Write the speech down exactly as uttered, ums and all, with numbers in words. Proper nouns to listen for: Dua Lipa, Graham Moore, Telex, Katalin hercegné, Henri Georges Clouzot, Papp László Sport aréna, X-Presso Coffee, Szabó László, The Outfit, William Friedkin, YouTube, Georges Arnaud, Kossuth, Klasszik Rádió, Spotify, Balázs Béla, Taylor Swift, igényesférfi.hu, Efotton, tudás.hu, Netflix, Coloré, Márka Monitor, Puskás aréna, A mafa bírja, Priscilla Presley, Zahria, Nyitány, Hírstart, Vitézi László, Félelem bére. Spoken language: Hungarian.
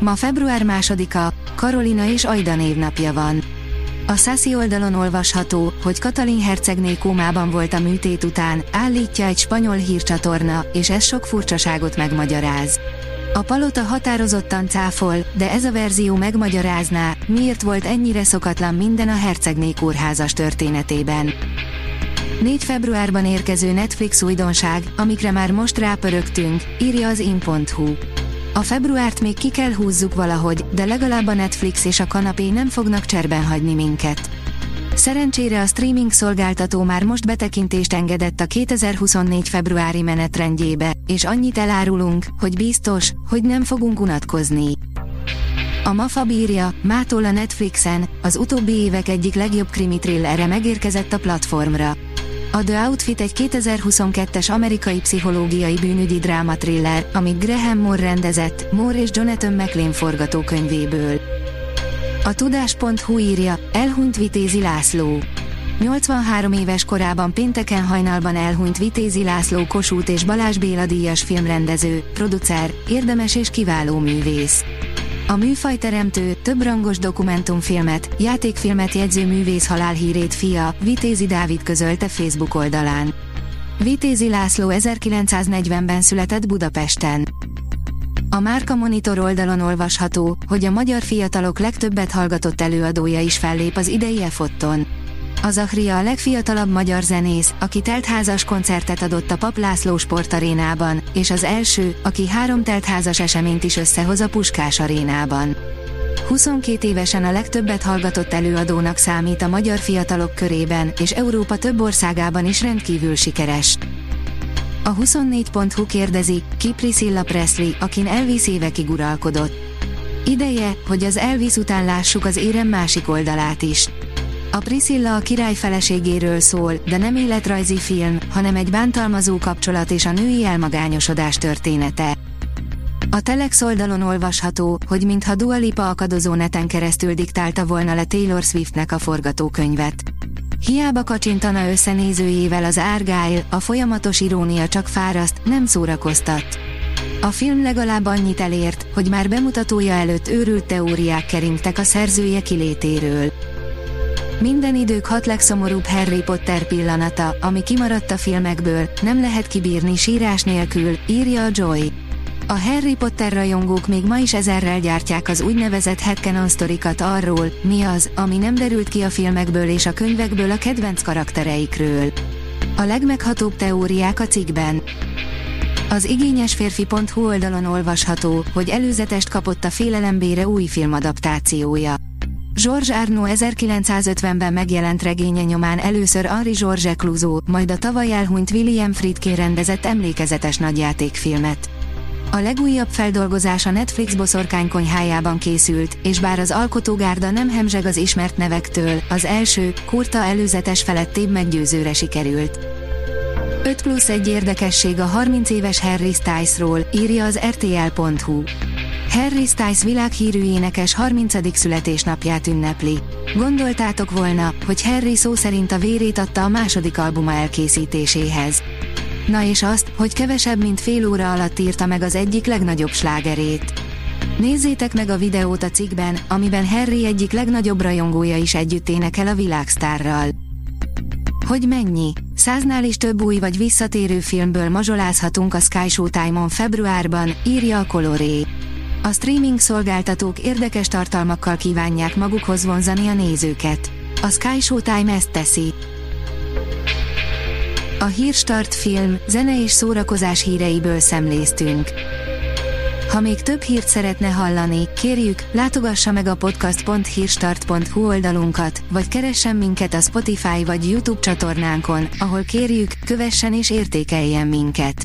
Ma február másodika, Karolina és Ajda névnapja van. A Sassy oldalon olvasható, hogy Katalin hercegné kómában volt a műtét után, állítja egy spanyol hírcsatorna, és ez sok furcsaságot megmagyaráz. A Palota határozottan cáfol, de ez a verzió megmagyarázná, miért volt ennyire szokatlan minden a hercegné kórházas történetében. negyedike februárban érkező Netflix újdonság, amikre már most rápörögtünk, írja az in pont hu. A februárt még ki kell húzzuk valahogy, de legalább a Netflix és a kanapé nem fognak cserben hagyni minket. Szerencsére a streaming szolgáltató már most betekintést engedett a kétezer-huszonnégy februári menetrendjébe, és annyit elárulunk, hogy biztos, hogy nem fogunk unatkozni. A mafa bírja, mától a Netflixen, az utóbbi évek egyik legjobb krimi thrillere megérkezett a platformra. A The Outfit egy kétezer-huszonkettes amerikai pszichológiai bűnügyi dráma thriller, amit Graham Moore rendezett, Moore és Jonathan McLean forgatókönyvéből. A tudás pont hu írja, elhunyt Vitézi László. nyolcvanhárom éves korában pénteken hajnalban elhunyt Vitézi László Kossuth és Balázs Béla díjas filmrendező, producer, érdemes és kiváló művész. A műfajteremtő több rangos dokumentumfilmet, játékfilmet jegyző művész halálhírét fia, Vitézi Dávid közölte Facebook oldalán. Vitézi László ezerkilencszáznegyvenben született Budapesten. A Márka Monitor oldalon olvasható, hogy a magyar fiatalok legtöbbet hallgatott előadója is fellép az idei Efotton. A Zahria a legfiatalabb magyar zenész, aki teltházas koncertet adott a Papp László Sport arénában, és az első, aki három teltházas eseményt is összehoz a Puskás arénában. huszonkét évesen a legtöbbet hallgatott előadónak számít a magyar fiatalok körében, és Európa több országában is rendkívül sikeres. A huszonnégy pont hu kérdezi, ki Priscilla Presley, akin Elvis évekig uralkodott. Ideje, hogy az Elvis után lássuk az érem másik oldalát is. A Priscilla a király feleségéről szól, de nem életrajzi film, hanem egy bántalmazó kapcsolat és a női elmagányosodás története. A Telex oldalon olvasható, hogy mintha Dua Lipa akadozó neten keresztül diktálta volna le Taylor Swiftnek a forgatókönyvet. Hiába kacsintana összenézőjével az Argyle, a folyamatos irónia csak fáraszt, nem szórakoztat. A film legalább annyit elért, hogy már bemutatója előtt őrült teóriák keringtek a szerzője kilétéről. Minden idők hat legszomorúbb Harry Potter pillanata, ami kimaradt a filmekből, nem lehet kibírni sírás nélkül, írja a Joy. A Harry Potter rajongók még ma is ezerrel gyártják az úgynevezett headcanon sztorikat arról, mi az, ami nem derült ki a filmekből és a könyvekből a kedvenc karaktereikről. A legmeghatóbb teóriák a cikkben. Az igényesférfi pont hu oldalon olvasható, hogy előzetest kapott a Félelem bére új filmadaptációja. Georges Arnaud ezerkilencszázötvenben megjelent regénye nyomán először Henri Georges Clouzot, majd a tavaly elhunyt William Friedkin rendezett emlékezetes nagyjátékfilmet. A legújabb feldolgozás a Netflix boszorkánykonyhájában készült, és bár az alkotógárda nem hemzseg az ismert nevektől, az első, kurta előzetes felettébb meggyőzőre sikerült. öt plusz egy érdekesség a harminc éves Harry Stylesról, írja az er té el pont hu. Harry Styles világhírű énekes harmincadik születésnapját ünnepli. Gondoltátok volna, hogy Harry szó szerint a vérét adta a második albuma elkészítéséhez. Na és azt, hogy kevesebb mint fél óra alatt írta meg az egyik legnagyobb slágerét. Nézzétek meg a videót a cikkben, amiben Harry egyik legnagyobb rajongója is együtt énekel a világsztárral. Hogy mennyi? Száznál is több új vagy visszatérő filmből mazsolázhatunk a Sky Showtime-on februárban, írja a Coloré. A streaming szolgáltatók érdekes tartalmakkal kívánják magukhoz vonzani a nézőket. A Sky Showtime ezt teszi. A Hírstart film, zene és szórakozás híreiből szemléztünk. Ha még több hírt szeretne hallani, kérjük, látogassa meg a podcast pont hírstart pont hu oldalunkat, vagy keressen minket a Spotify vagy YouTube csatornánkon, ahol kérjük, kövessen és értékeljen minket.